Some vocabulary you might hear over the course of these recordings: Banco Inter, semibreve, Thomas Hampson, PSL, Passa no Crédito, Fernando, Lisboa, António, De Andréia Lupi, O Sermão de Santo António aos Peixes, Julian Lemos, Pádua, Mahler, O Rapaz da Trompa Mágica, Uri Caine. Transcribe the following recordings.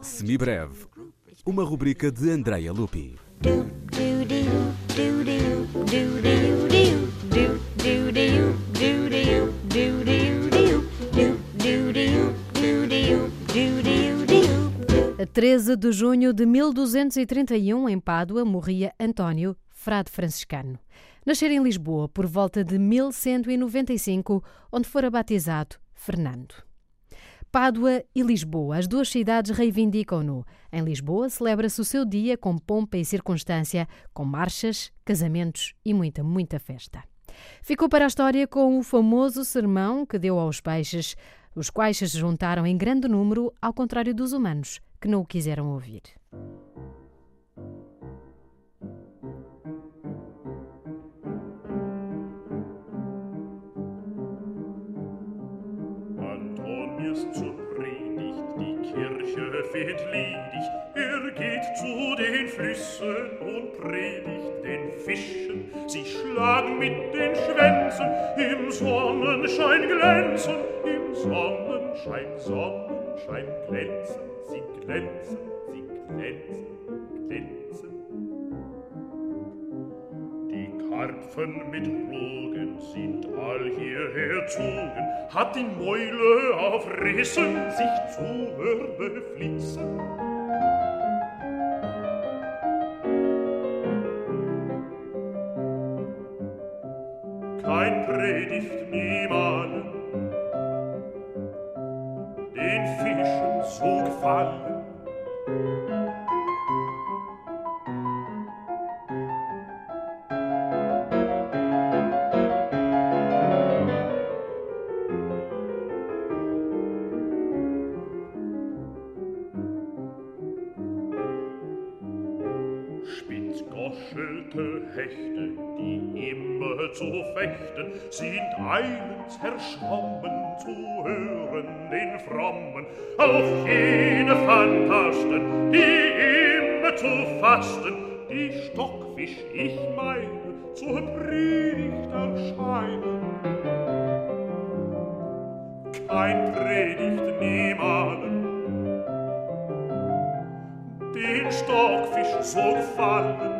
Semibreve, uma rubrica de Andréia Lupi. A 13 de junho de 1231, em Pádua, morria António, frade franciscano. Nascera em Lisboa por volta de 1195, onde fora batizado Fernando. Pádua e Lisboa, as duas cidades reivindicam-no. Em Lisboa celebra-se o seu dia com pompa e circunstância, com marchas, casamentos e muita, muita festa. Ficou para a história com o famoso sermão que deu aos peixes, os quais se juntaram em grande número, ao contrário dos humanos, que não o quiseram ouvir. Zur Predigt, die Kirche wird ledig, geht zu den Flüssen und predigt den Fischen. Sie schlagen mit den Schwänzen, im Sonnenschein glänzen, sie glänzen, sie glänzen, glänzen. Die Karpfen mit Rogen sind all hierher zogen, hat die Mäule aufrissen, sich zu Hörbe flitzen. Kein Predigt niemanden, den Fischen so gefallen. Spitzgoschelte Hechte, die immer zu fechten, sind eilends erschwommen zu hören den Frommen. Auch jene Phantasten, die immer zu fasten, die Stockfisch, ich meine, zur Predigt erscheinen. Kein Predigt niemanden, den Stockfisch so gefallen.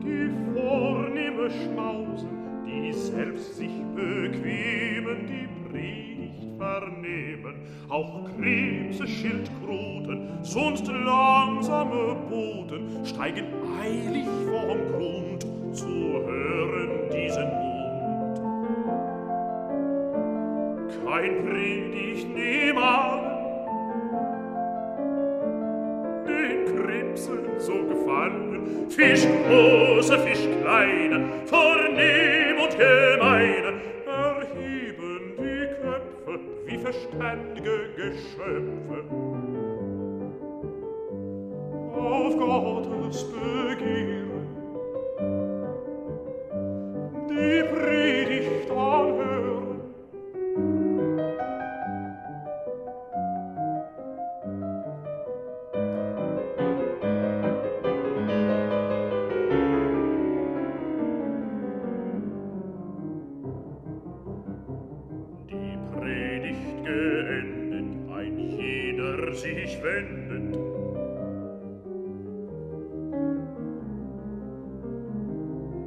Die vornehme schmausen, die selbst sich bequemen, die Predigt vernehmen. Auch Krebse, Schildkröten, sonst langsame Boten steigen eilig vom Grund zu hören diesen Mund. Kein Predigt niemals so gefallen, Fisch große, Fisch kleine, vornehm und gemeine, erheben die Köpfe wie verständige Geschöpfe. Auf Gottes Begehren die Predigt anhören. Sich wendet.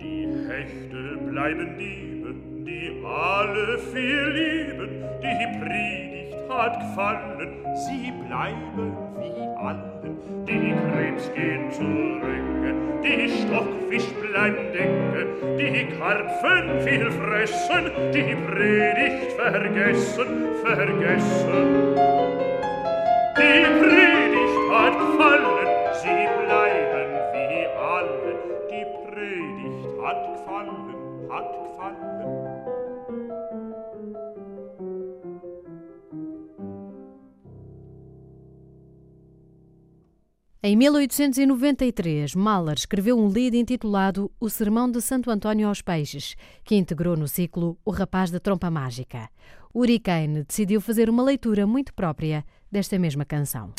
Die Hechte bleiben Diebe, die alle viel lieben, die Predigt hat gefallen, sie bleiben wie allen. Die Krebs gehen zurück, die Stockfisch bleiben decke, die Karpfen viel fressen, die Predigt vergessen. Die Predigt hat gefallen, sie bleiben wie alle. Die Predigt hat gefallen, hat gefallen. Em 1893, Mahler escreveu um lied intitulado O Sermão de Santo António aos Peixes, que integrou no ciclo O Rapaz da Trompa Mágica. Uri Caine decidiu fazer uma leitura muito própria desta mesma canção.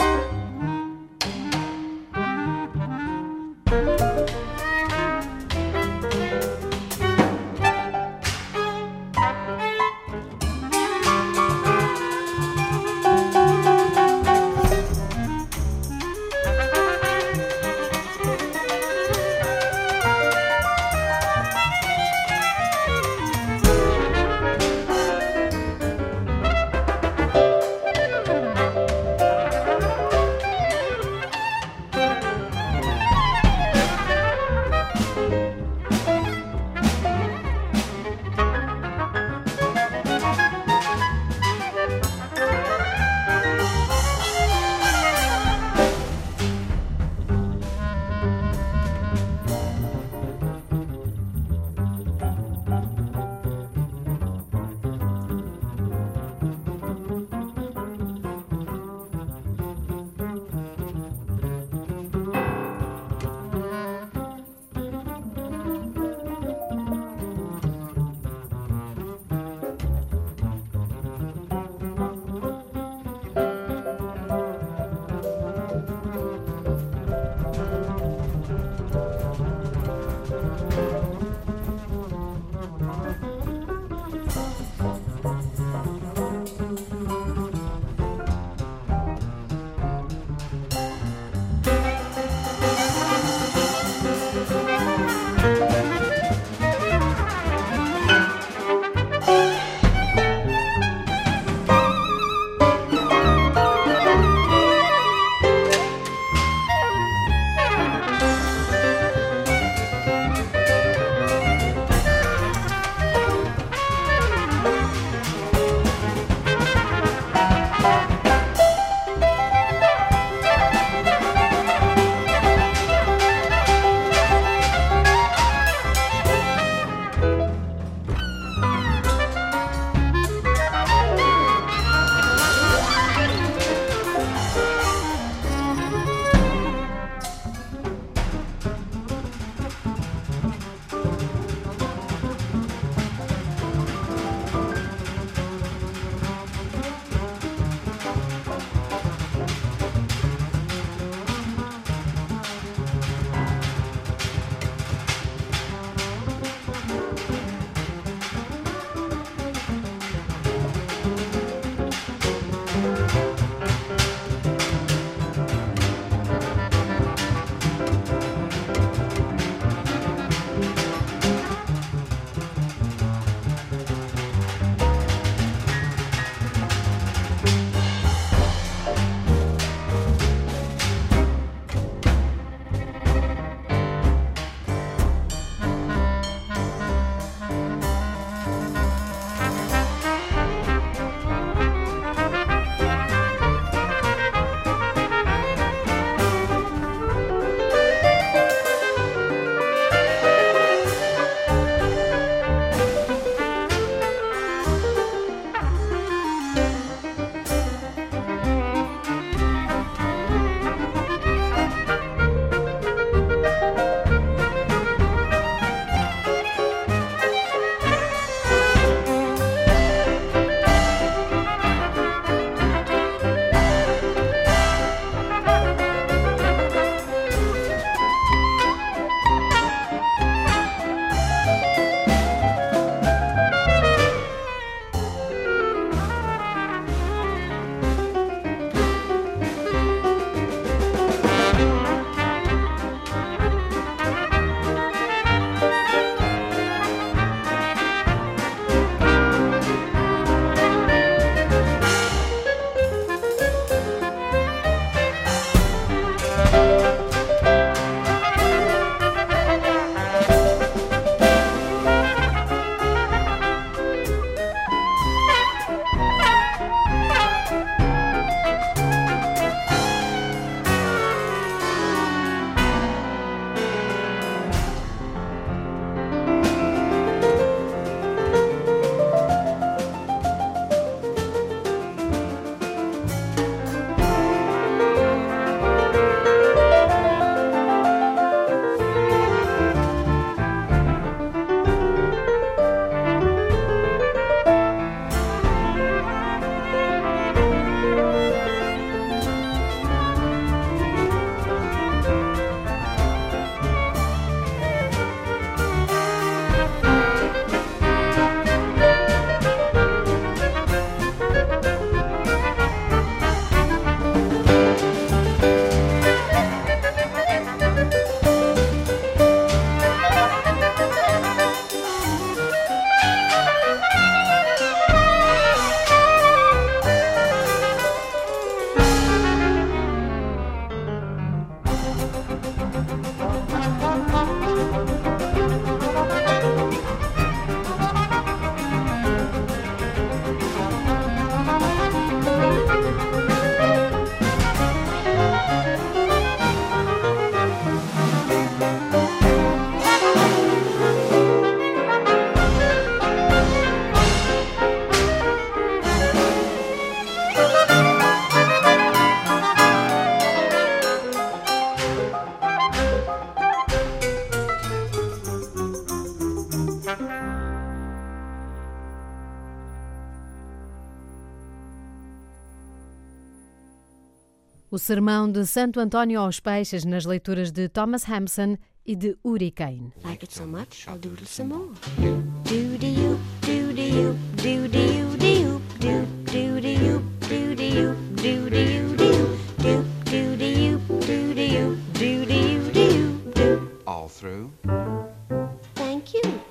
O Sermão de Santo António aos Peixes, nas leituras de Thomas Hampson e de Uri Caine. Like it so much, I'll doodle some more. Do-de-oop, do-de-oop, do-de-oop, do-de-oop, do-de-oop, do-de-oop, do-de-oop, do-de-oop, do-de-oop, do-de-oop. All through. Thank you.